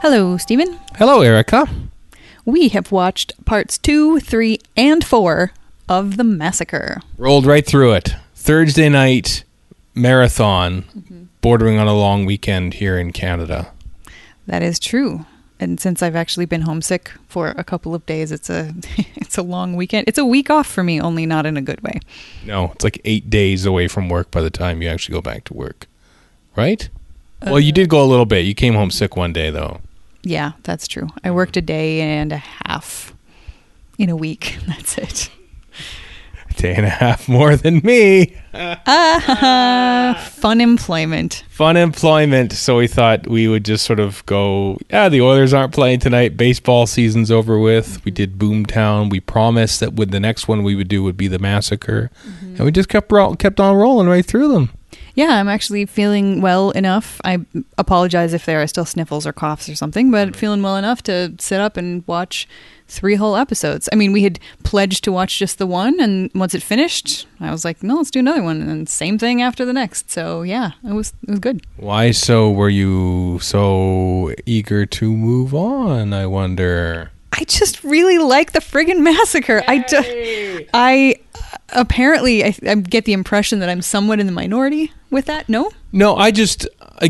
Hello, Steven. Hello, Erica. We have watched parts 2, 3, and 4 of The Massacre. Rolled right through it. Thursday night marathon, bordering on a long weekend here in Canada. That is true. And since I've actually been homesick for a couple of days, it's a long weekend. It's a week off for me, only not in a good way. No, it's like 8 days away from work by the time you actually go back to work, right? Well, you did go a little bit. You came home sick one day, though. Yeah, that's true. I worked a day and a half in a week. That's it. A day and a half more than me. Fun employment. So we thought we would just sort of go, the Oilers aren't playing tonight. Baseball season's over with. We did Boomtown. We promised that with the next one we would do would be The Massacre. And we just kept on rolling right through them. Yeah, I'm actually feeling well enough. I apologize if there are still sniffles or coughs or something, but feeling well enough to sit up and watch 3 whole episodes. I mean, we had pledged to watch just the one, and once it finished, I was like, no, let's do another one, and same thing after the next. So, yeah, it was good. Why so were you so eager to move on, I wonder? I just really like the friggin' Massacre. I get the impression that I'm somewhat in the minority with that. No, I just,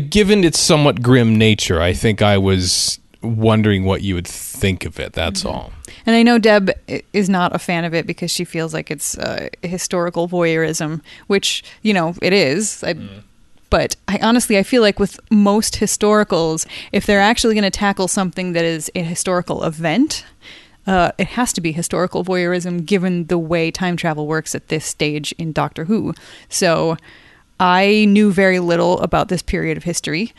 given its somewhat grim nature, I think I was wondering what you would think of it. That's all. And I know Deb is not a fan of it because she feels like it's historical voyeurism, which, you know, it is. But I feel like with most historicals, if they're actually going to tackle something that is a historical event, it has to be historical voyeurism given the way time travel works at this stage in Doctor Who. So I knew very little about this period of history.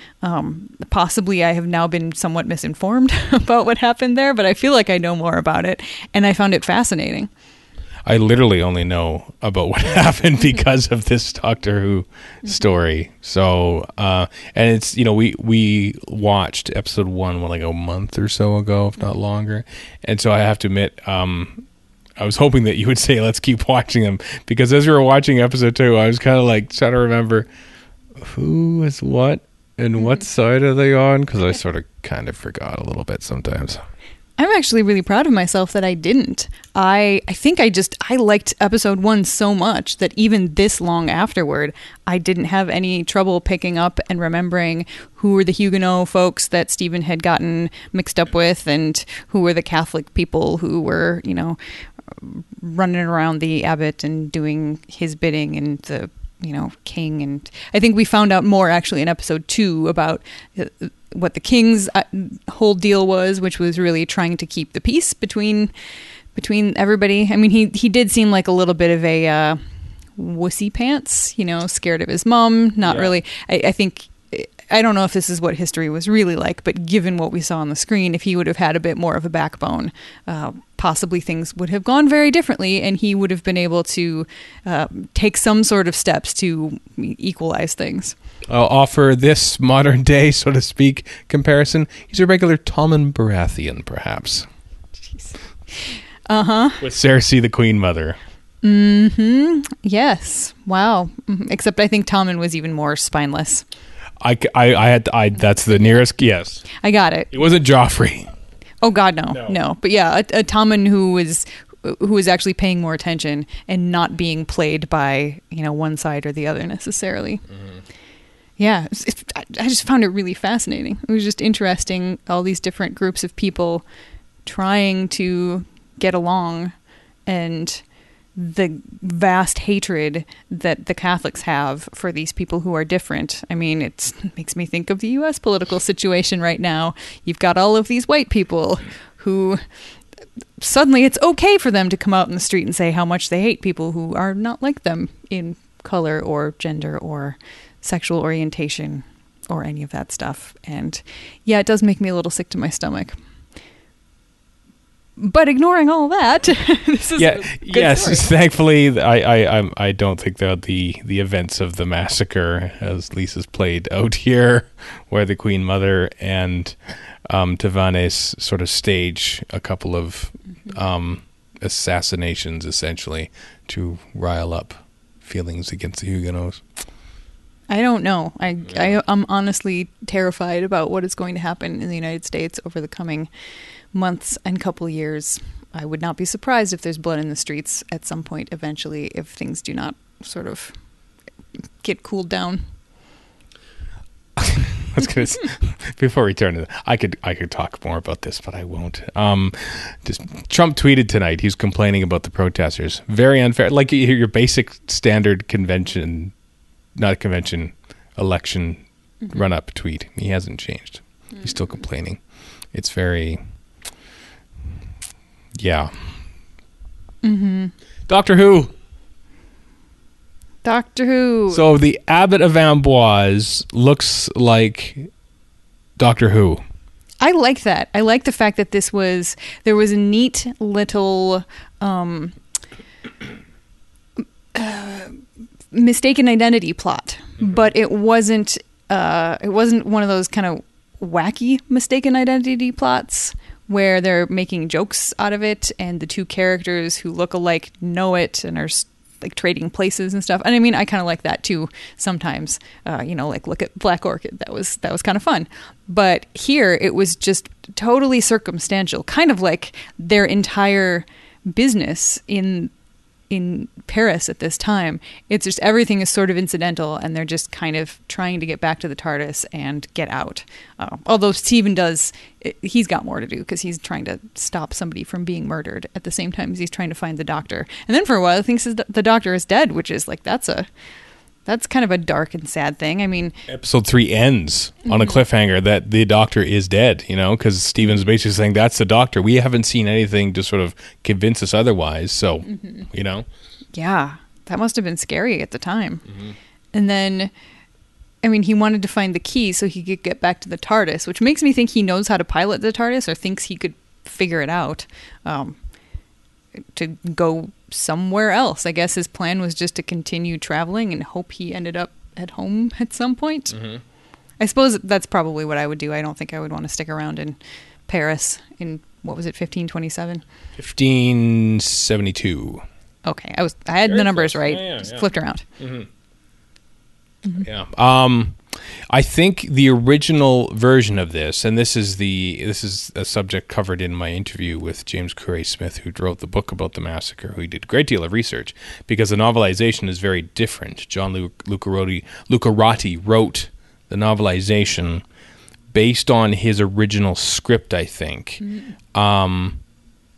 Possibly I have now been somewhat misinformed about what happened there, but I feel like I know more about it, and I found it fascinating. I literally only know about what happened because of this Doctor Who story. So, and it's, you know, we watched episode 1, like a month or so ago, if not longer. And so I have to admit, I was hoping that you would say, let's keep watching them. Because as we were watching episode 2, I was kind of like trying to remember who is what and what side are they on? Because I sort of kind of forgot a little bit sometimes. I'm actually really proud of myself that I didn't. I think I liked episode 1 so much that even this long afterward, I didn't have any trouble picking up and remembering who were the Huguenot folks that Stephen had gotten mixed up with and who were the Catholic people who were, you know, running around the abbot and doing his bidding and the, you know, king. And I think we found out more actually in episode 2 about what the king's whole deal was, which was really trying to keep the peace between everybody. I mean, he did seem like a little bit of a wussy pants, you know, scared of his mom, not really. I think, I don't know if this is what history was really like, but given what we saw on the screen, if he would have had a bit more of a backbone, possibly things would have gone very differently, and he would have been able to take some sort of steps to equalize things. I'll offer this modern day, so to speak, comparison. He's a regular Tommen Baratheon, perhaps. Jeez. With Cersei, the Queen Mother. Yes. Wow. Except I think Tommen was even more spineless. That's the nearest. Yes. I got it. It wasn't Joffrey. Oh God, no. But yeah, a Tommen who was actually paying more attention and not being played by, you know, one side or the other necessarily. Yeah, I just found it really fascinating. It was just interesting, all these different groups of people trying to get along and the vast hatred that the Catholics have for these people who are different. I mean, it makes me think of the U.S. political situation right now. You've got all of these white people who suddenly it's okay for them to come out in the street and say how much they hate people who are not like them in color or gender or sexual orientation or any of that stuff. And yeah, it does make me a little sick to my stomach. But ignoring all that, this is a good story. Thankfully, I don't think that the events of the massacre, as Lisa's played out here, where the Queen Mother and Tavanes sort of stage a couple of assassinations, essentially, to rile up feelings against the Huguenots. I don't know. I'm honestly terrified about what is going to happen in the United States over the coming months and couple years. I would not be surprised if there's blood in the streets at some point eventually if things do not sort of get cooled down. I was gonna say, before we turn to that, I could talk more about this, but I won't. Just Trump tweeted tonight. He's complaining about the protesters. Very unfair. Like your basic standard election mm-hmm. run-up tweet. He hasn't changed. Mm-hmm. He's still complaining. It's very, yeah. Mm-hmm. Doctor Who. So the Abbot of Amboise looks like Doctor Who. I like that. I like the fact that there was a neat little mistaken identity plot, mm-hmm. but it wasn't one of those kind of wacky mistaken identity plots where they're making jokes out of it, and the two characters who look alike know it and are like trading places and stuff. And I mean, I kind of like that too sometimes, like look at Black Orchid. That was kind of fun. But here it was just totally circumstantial, kind of like their entire business in Paris at this time. It's just everything is sort of incidental, and they're just kind of trying to get back to the TARDIS and get out. Although Steven he's got more to do because he's trying to stop somebody from being murdered at the same time as he's trying to find the Doctor. And then for a while, thinks the Doctor is dead, which is like, that's kind of a dark and sad thing. I mean, episode 3 ends on a cliffhanger that the Doctor is dead, because Steven's basically saying that's the Doctor. We haven't seen anything to sort of convince us otherwise. So, mm-hmm. Yeah, that must have been scary at the time. Mm-hmm. And then, I mean, he wanted to find the key so he could get back to the TARDIS, which makes me think he knows how to pilot the TARDIS or thinks he could figure it out to go somewhere else. I guess his plan was just to continue traveling and hope he ended up at home at some point. Mm-hmm. I suppose that's probably what I would do. I don't think I would want to stick around in Paris in, 1527? 1572. Okay, I had the numbers right. Yeah, just flipped around. Mm-hmm. Mm-hmm. Yeah. I think the original version of this, and this is a subject covered in my interview with James Curry Smith, who wrote the book about the massacre, who did a great deal of research, because the novelization is very different. John Lucarotti wrote the novelization based on his original script, I think,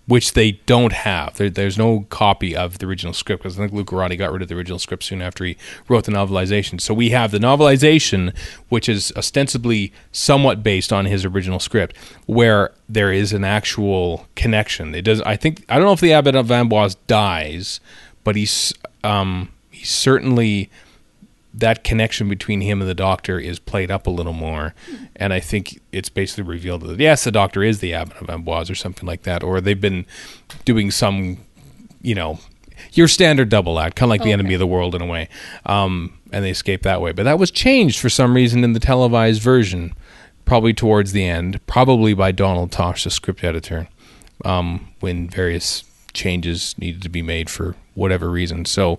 which they don't have. There's no copy of the original script, because I think Lucarotti got rid of the original script soon after he wrote the novelization. So we have the novelization, which is ostensibly somewhat based on his original script, where there is an actual connection. It does. I don't know if the Abbot of Amboise dies, but he's certainly, that connection between him and the Doctor is played up a little more. And I think it's basically revealed that, yes, the Doctor is the Abbot of Amboise or something like that. Or they've been doing some, your standard double act, kind of like the Enemy of the World in a way. And they escape that way. But that was changed for some reason in the televised version, probably towards the end, probably by Donald Tosh, the script editor, when various changes needed to be made for whatever reason. So,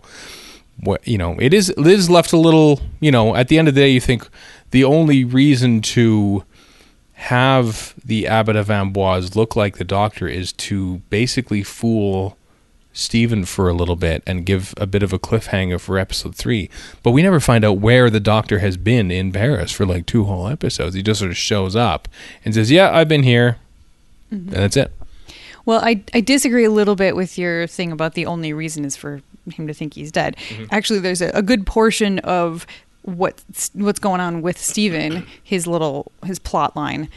it is left a little, at the end of the day, you think the only reason to have the Abbot of Amboise look like the Doctor is to basically fool Steven for a little bit and give a bit of a cliffhanger for episode 3. But we never find out where the Doctor has been in Paris for like 2 whole episodes. He just sort of shows up and says, yeah, I've been here. Mm-hmm. And that's it. Well, I disagree a little bit with your thing about the only reason is for him to think he's dead. Mm-hmm. Actually, there's a good portion of what's going on with Steven, his plot line,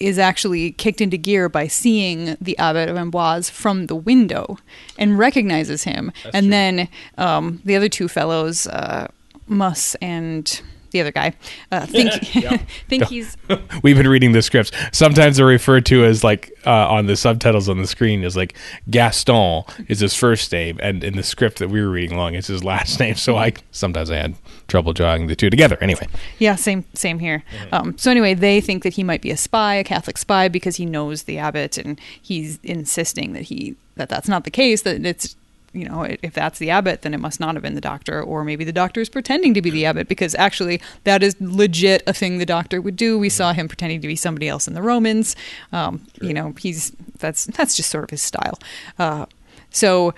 is actually kicked into gear by seeing the Abbot of Amboise from the window and recognizes him. That's and true. Then the other two fellows, Muss and the other guy, think he's... We've been reading the scripts. Sometimes they're referred to as like, on the subtitles on the screen, is like Gaston is his first name, and in the script that we were reading along, it's his last name. So I had trouble drawing the two together. Anyway. Yeah, same here. Mm-hmm. So anyway, they think that he might be a spy, a Catholic spy, because he knows the abbot, and he's insisting that that's not the case, that it's you know, if that's the abbot, then it must not have been the doctor. Or maybe the doctor is pretending to be the abbot, because actually that is legit a thing the doctor would do. We saw him pretending to be somebody else in the Romans. Sure. You know, that's just sort of his style. So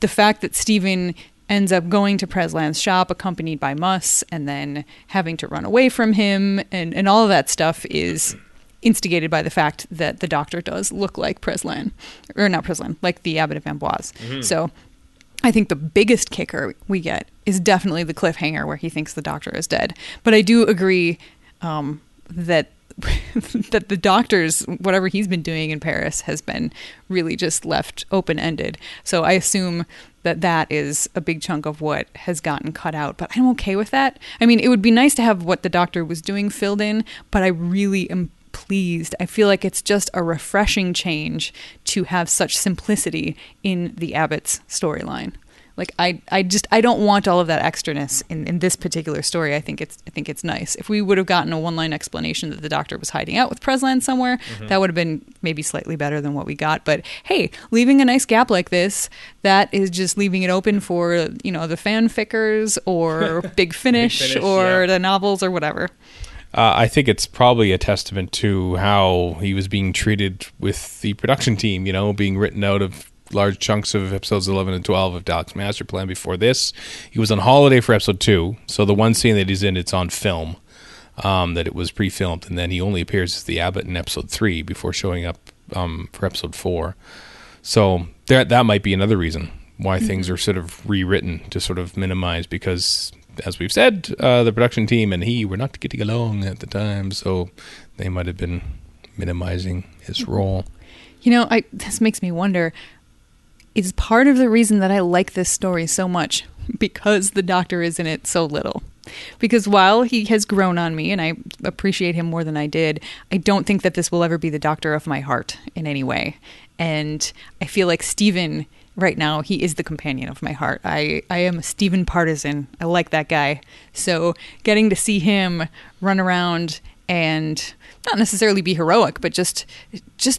the fact that Steven ends up going to Presland's shop accompanied by Muss and then having to run away from him and all of that stuff is instigated by the fact that the doctor does look like Présland, or not Présland, like the Abbot of Amboise. Mm-hmm. So I think the biggest kicker we get is definitely the cliffhanger where he thinks the doctor is dead. But I do agree that the doctor's, whatever he's been doing in Paris, has been really just left open-ended. So I assume that is a big chunk of what has gotten cut out, but I'm okay with that. I mean, it would be nice to have what the doctor was doing filled in, but I really am pleased. I feel like it's just a refreshing change to have such simplicity in the abbot's storyline. Like I don't want all of that extraness in this particular story. I think it's nice. If we would have gotten a one-line explanation that the doctor was hiding out with Présland somewhere, mm-hmm. that would have been maybe slightly better than what we got. But hey, leaving a nice gap like this, that is just leaving it open for, you know, the fanfickers or Big Finish or the novels or whatever. I think it's probably a testament to how he was being treated with the production team, you know, being written out of large chunks of episodes 11 and 12 of Dalek's Master Plan before this. He was on holiday for episode 2, so the one scene that he's in, it's on film, that it was pre-filmed, and then he only appears as the abbot in episode 3 before showing up for episode 4. So that might be another reason why mm-hmm. things are sort of rewritten to sort of minimize, because as we've said, the production team and he were not getting along at the time, so they might have been minimizing his role. You know, this makes me wonder, is part of the reason that I like this story so much because the doctor is in it so little. Because while he has grown on me and I appreciate him more than I did, I don't think that this will ever be the doctor of my heart in any way. And I feel like Steven, right now, he is the companion of my heart. I am a Steven partisan. I like that guy. So getting to see him run around and not necessarily be heroic, but just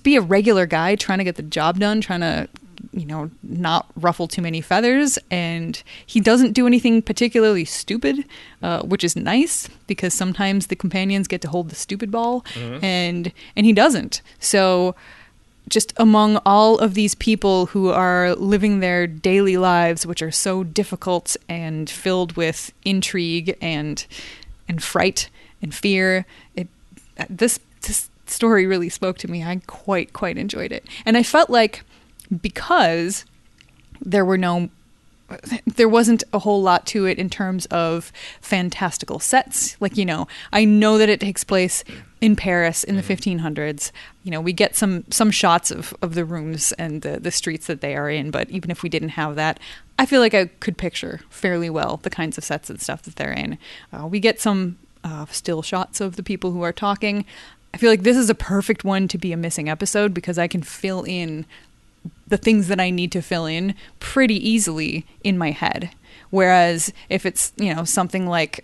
be a regular guy trying to get the job done, trying to, you know, not ruffle too many feathers. And he doesn't do anything particularly stupid, which is nice, because sometimes the companions get to hold the stupid ball, mm-hmm. and he doesn't. So just among all of these people who are living their daily lives, which are so difficult and filled with intrigue and fright and fear, this story really spoke to me. I quite enjoyed it. And I felt like, because there wasn't a whole lot to it in terms of fantastical sets. Like, you know, I know that it takes place in Paris in the 1500s. You know, we get some shots of the rooms and the streets that they are in, but even if we didn't have that, I feel like I could picture fairly well the kinds of sets and stuff that they're in. We get some still shots of the people who are talking. I feel like this is a perfect one to be a missing episode, because I can fill in the things that I need to fill in pretty easily in my head. Whereas if it's, you know, something like,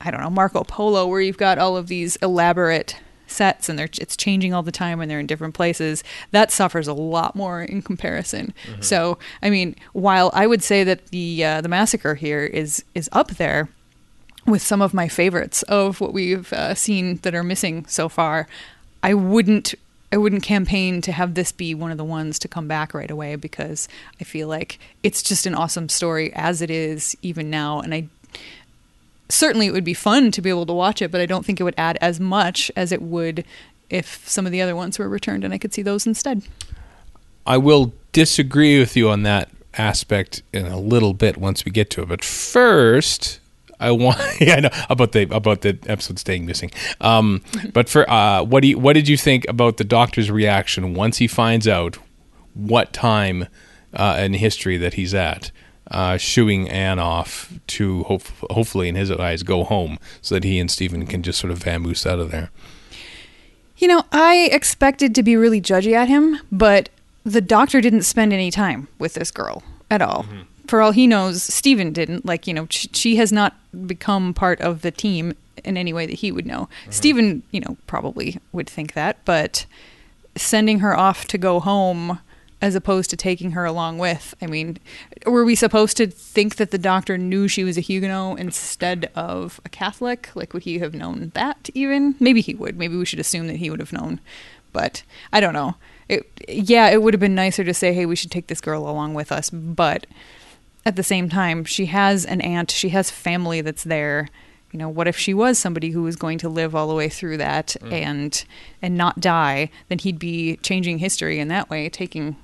I don't know, Marco Polo, where you've got all of these elaborate sets and it's changing all the time and they're in different places, that suffers a lot more in comparison. Mm-hmm. So, I mean, while I would say that the massacre here is up there with some of my favorites of what we've seen that are missing so far, I wouldn't campaign to have this be one of the ones to come back right away, because I feel like it's just an awesome story as it is even now. And I certainly, it would be fun to be able to watch it, but I don't think it would add as much as it would if some of the other ones were returned and I could see those instead. I will disagree with you on that aspect in a little bit once we get to it. But first, I want I know about the episode staying missing. But for what did you think about the doctor's reaction once he finds out what time in history that he's at, shooing Anne off to hopefully in his eyes go home, so that he and Steven can just sort of vamoose out of there? You know, I expected to be really judgy at him, but the doctor didn't spend any time with this girl at all. Mm-hmm. For all he knows, Steven didn't. Like, you know, she has not become part of the team in any way that he would know. Mm-hmm. Steven, you know, probably would think that, but sending her off to go home, as opposed to taking her along with. I mean, were we supposed to think that the Doctor knew she was a Huguenot instead of a Catholic? Like, would he have known that even? Maybe he would. Maybe we should assume that he would have known. But I don't know. It would have been nicer to say, hey, we should take this girl along with us. But at the same time, she has an aunt. She has family that's there. You know, what if she was somebody who was going to live all the way through that and not die? Then he'd be changing history in that way, taking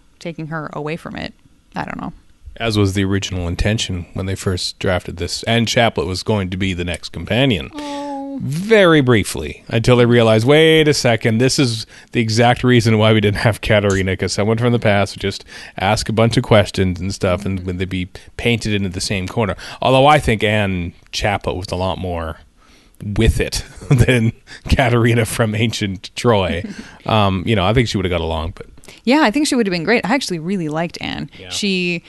her away from it. I don't know. As was the original intention when they first drafted this. Anne Chaplet was going to be the next companion. Oh. Very briefly, until they realized, wait a second, this is the exact reason why we didn't have Katarina, because someone from the past would just ask a bunch of questions and stuff, and they'd be painted into the same corner. Although I think Anne Chaplet was a lot more with it than Katarina from ancient Troy. I think she would have got along, but... Yeah, I think she would have been great. I actually really liked Anne. Yeah. She,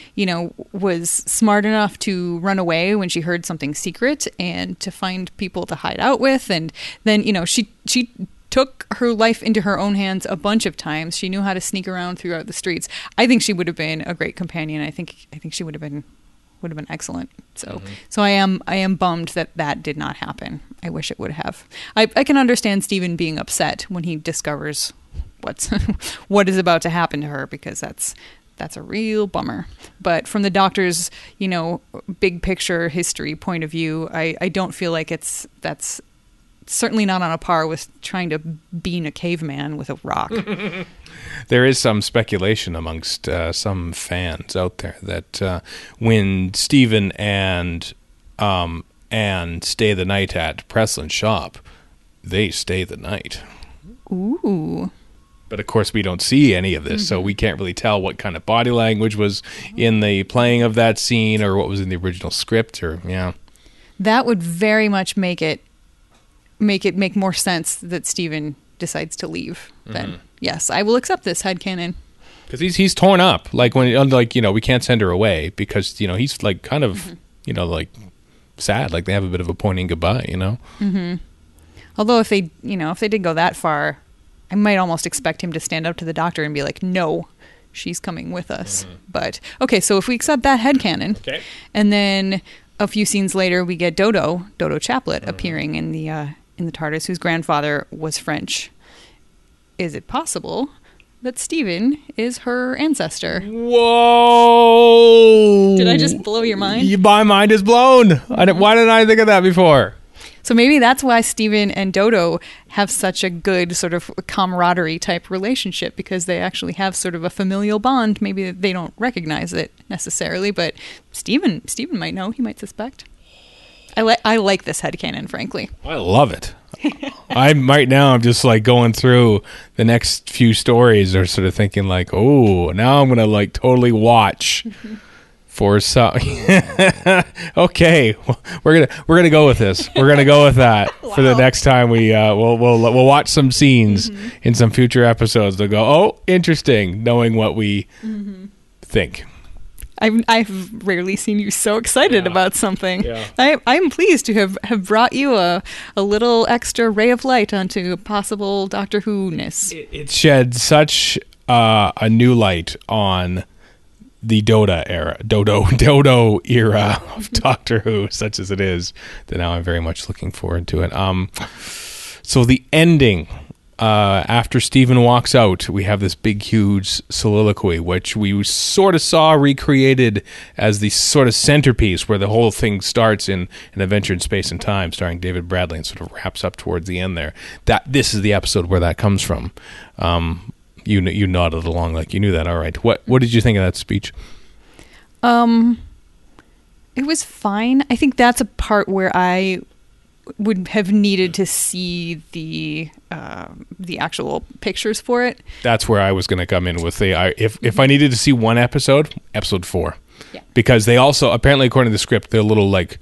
was smart enough to run away when she heard something secret and to find people to hide out with. And then, she took her life into her own hands a bunch of times. She knew how to sneak around throughout the streets. I think she would have been a great companion. I think she would have been excellent. So I am bummed that did not happen. I wish it would have. I can understand Steven being upset when he discovers what is about to happen to her, because that's a real bummer. But from the Doctor's, big picture history point of view, I don't feel like that's certainly not on a par with trying to being a caveman with a rock. There is some speculation amongst some fans out there that when Stephen and Anne stay the night at Presland shop, they stay the night. Ooh. But of course, we don't see any of this, so we can't really tell what kind of body language was in the playing of that scene, or what was in the original script, or that would very much make it make more sense that Steven decides to leave. Then yes, I will accept this headcanon. Because he's torn up, like when we can't send her away because he's like kind of sad, like they have a bit of a pointing goodbye, Although if they did go that far, I might almost expect him to stand up to the Doctor and be like, no, she's coming with us. But, okay, so if we accept that headcanon, and then a few scenes later we get Dodo Chaplet, appearing in the TARDIS, whose grandfather was French. Is it possible that Steven is her ancestor? Whoa! Did I just blow your mind? My mind is blown! Why didn't I think of that before? So maybe that's why Steven and Dodo have such a good sort of camaraderie type relationship, because they actually have sort of a familial bond. Maybe they don't recognize it necessarily, but Steven might know. He might suspect. I like this headcanon, frankly. I love it. I'm just like going through the next few stories or sort of thinking like, oh, now I'm going to like totally watch for some. Okay, we're gonna go with this. We're gonna go with that. Wow. For the next time we we'll watch some scenes in some future episodes. They'll go, oh, interesting, knowing what we think. I've rarely seen you so excited about something. Yeah. I'm pleased to have brought you a little extra ray of light onto possible Doctor Who-ness. It shed such a new light on the Dodo era of Doctor Who, such as it is, that now I'm very much looking forward to it. So the ending, after Steven walks out, we have this big, huge soliloquy, which we sort of saw recreated as the sort of centerpiece where the whole thing starts in An Adventure in Space and Time, starring David Bradley, and sort of wraps up towards the end there. This is the episode where that comes from. You nodded along like you knew that. All right. What did you think of that speech? It was fine. I think that's a part where I would have needed to see the actual pictures for it. That's where I was going to come in with if I needed to see one episode 4. Yeah. Because they also, apparently according to the script, they're little like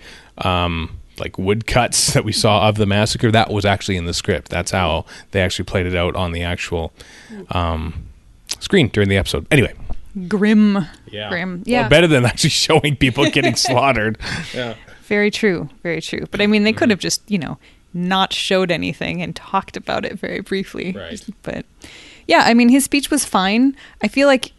woodcuts that we saw of the massacre. That was actually in the script. That's how they actually played it out on the actual screen during the episode. Anyway. Grim. Yeah. Well, better than actually showing people getting slaughtered. Yeah. Very true. But I mean, they could have just, not showed anything and talked about it very briefly. Right. But yeah, I mean, his speech was fine. I feel like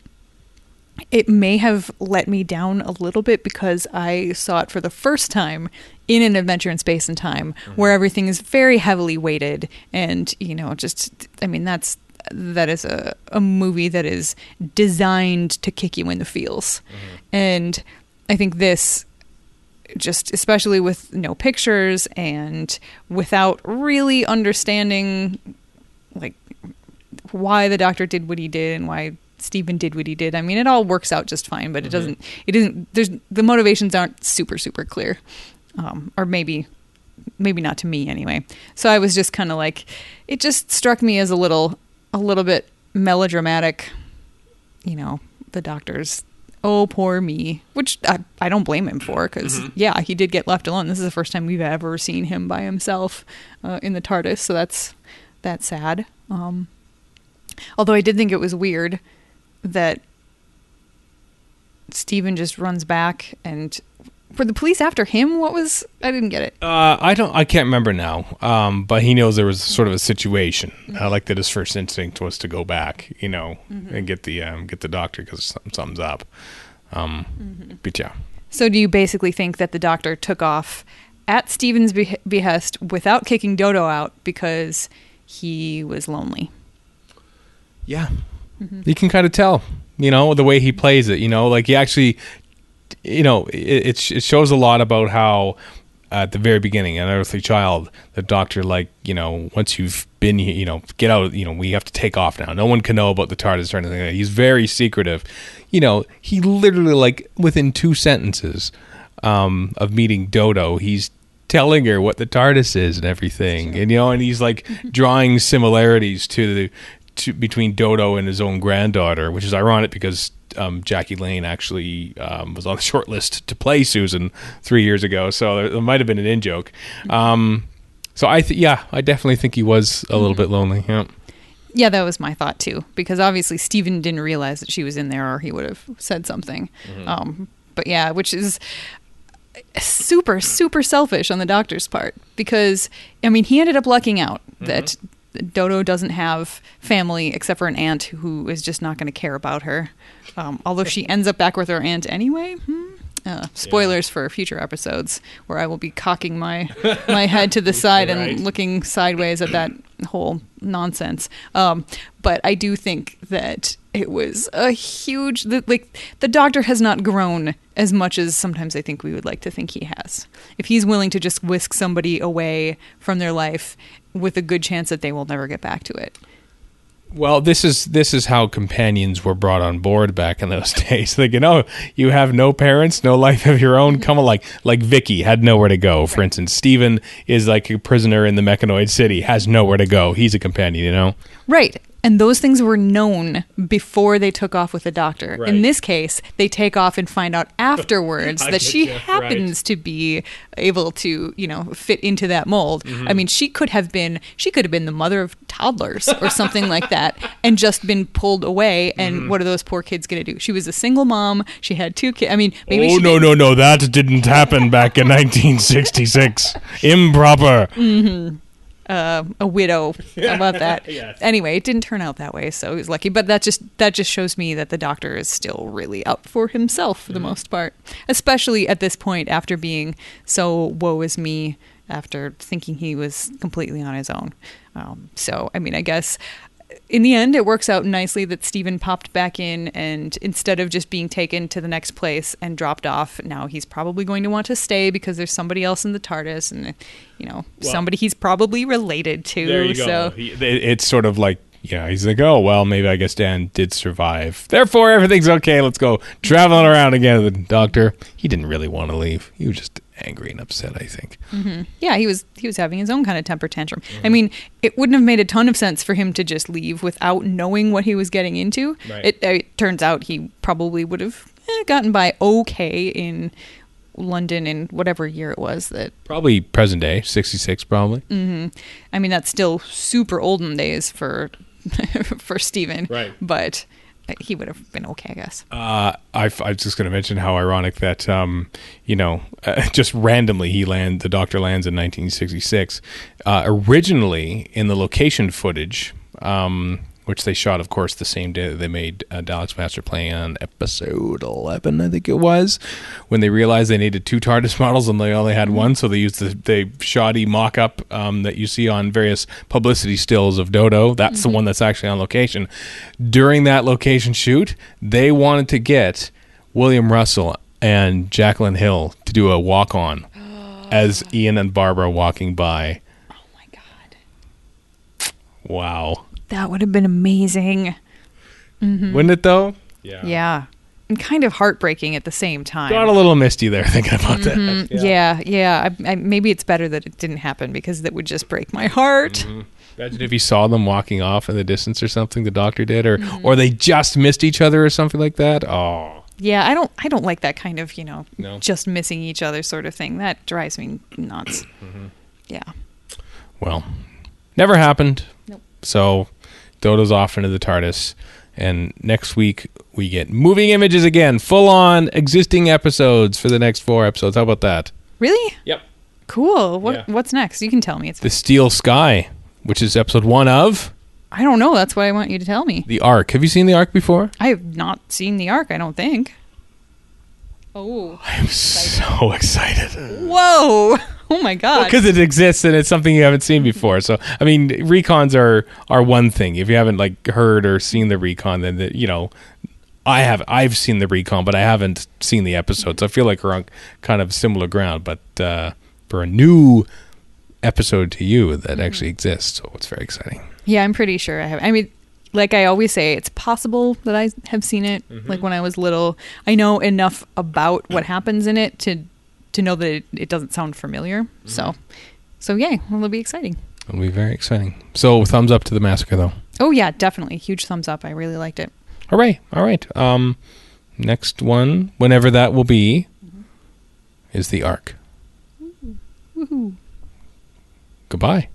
It may have let me down a little bit because I saw it for the first time in An Adventure in Space and Time, where everything is very heavily weighted. And, you know, just, I mean, that is a movie that is designed to kick you in the feels. And I think this, just especially with no pictures and without really understanding, like, why the Doctor did what he did and why Steven did what he did. I mean, it all works out just fine, but it doesn't, it isn't, there's, the motivations aren't super clear. Or maybe not to me anyway. So I was just kind of like, it just struck me as a little bit melodramatic, you know, the Doctor's, oh, poor me, which I don't blame him for, because yeah, he did get left alone. This is the first time we've ever seen him by himself in the TARDIS. So that's sad. Although I did think it was weird that Steven just runs back, and for the police after him, I didn't get it. I can't remember now. But he knows there was sort of a situation. I like that his first instinct was to go back, you know, and get the Doctor, because something's up. But yeah. So do you basically think that the Doctor took off at Steven's behest without kicking Dodo out because he was lonely? Yeah. You can kind of tell, you know, the way he plays it, you know, like he actually, you know, it shows a lot about how at the very beginning, An Earthly Child, the Doctor, like, you know, once you've been here, you know, get out, you know, we have to take off now. No one can know about the TARDIS or anything like that. He's very secretive. You know, he literally, like, within 2 sentences of meeting Dodo, he's telling her what the TARDIS is and everything. And, you know, and he's, like, drawing similarities between Dodo and his own granddaughter, which is ironic because Jackie Lane actually was on the short list to play Susan 3 years ago, so there might have been an in-joke. So I definitely think he was a little bit lonely. Yeah, that was my thought too, because obviously Steven didn't realize that she was in there or he would have said something. But yeah, which is super selfish on the Doctor's part, because I mean, he ended up lucking out that Dodo doesn't have family except for an aunt who is just not going to care about her. Although she ends up back with her aunt anyway. Spoilers for future episodes where I will be cocking my head to the side and looking sideways at that whole nonsense. But I do think that it was a huge... Like, the Doctor has not grown as much as sometimes I think we would like to think he has. If he's willing to just whisk somebody away from their life with a good chance that they will never get back to it. Well, this is how companions were brought on board back in those days. Thinking, oh, you have no parents, no life of your own. Come on, like Vicky had nowhere to go. For instance, Steven is like a prisoner in the Mechanoid City, has nowhere to go. He's a companion, you know? Right. And those things were known before they took off with the Doctor. Right. In this case, they take off and find out afterwards that she happens to be able to, you know, fit into that mold. I mean, she could have been the mother of toddlers or something like that, and just been pulled away. And what are those poor kids going to do? She was a single mom. She had 2 kids. I mean, maybe. No, that didn't happen back in 1966. Improper. A widow about that. Anyway, it didn't turn out that way, so he was lucky. But that just shows me that the Doctor is still really out for himself for the most part, especially at this point after being so woe is me, after thinking he was completely on his own. So, I mean, I guess in the end, it works out nicely that Steven popped back in, and instead of just being taken to the next place and dropped off, now he's probably going to want to stay because there's somebody else in the TARDIS, and, you know, somebody he's probably related to. There you go. So it's sort of like, yeah, he's like, oh, well, maybe I guess Dan did survive. Therefore, everything's okay. Let's go traveling around again. The Doctor, he didn't really want to leave. He was just angry and upset, I think. Yeah, he was having his own kind of temper tantrum. I mean, it wouldn't have made a ton of sense for him to just leave without knowing what he was getting into. Right. It turns out he probably would have gotten by okay in London in whatever year it was. That probably present day, 66 probably. I mean, that's still super olden days for for Steven. Right. But he would have been okay, I guess. I was just going to mention how ironic that, you know, just randomly the Doctor lands in 1966. Originally, in the location footage, which they shot, of course, the same day that they made Dalek's Master Plan, episode 11, I think it was, when they realized they needed two TARDIS models and they only had one, so they used the shoddy mock-up that you see on various publicity stills of Dodo. That's the one that's actually on location. During that location shoot, they wanted to get William Russell and Jacqueline Hill to do a walk-on as Ian and Barbara walking by. Oh, my God. Wow. That would have been amazing. Mm-hmm. Wouldn't it, though? Yeah. And kind of heartbreaking at the same time. Got a little misty there thinking about that. Yeah. I maybe it's better that it didn't happen because that would just break my heart. Mm-hmm. Imagine if you saw them walking off in the distance or something, the doctor did, or they just missed each other or something like that. Oh. Yeah, I don't like that kind of, just missing each other sort of thing. That drives me nuts. Yeah. Well, never happened. Nope. So Dodo's off into the TARDIS. And next week, we get moving images again. Full-on existing episodes for the next 4 episodes. How about that? Really? Yep. Cool. What's next? You can tell me. It's The Steel Sky, which is episode 1 of... I don't know. That's what I want you to tell me. The Ark. Have you seen The Ark before? I have not seen The Ark, I don't think. Oh. I'm so excited. Whoa. Oh, my God. Because it exists and it's something you haven't seen before. So, I mean, recons are one thing. If you haven't, heard or seen the recon, then, I've seen the recon, but I haven't seen the episode. So I feel like we're on kind of similar ground. But for a new episode to you that actually exists, so it's very exciting. Yeah, I'm pretty sure I have. I mean, like I always say, it's possible that I have seen it. Like when I was little, I know enough about what happens in it to know that it doesn't sound familiar. So yay, well, it'll be exciting. It'll be very exciting. So thumbs up to The Massacre, though. Oh yeah, definitely. Huge thumbs up. I really liked it. Hooray. All right. Next one, whenever that will be, is The Ark. Woohoo. Goodbye.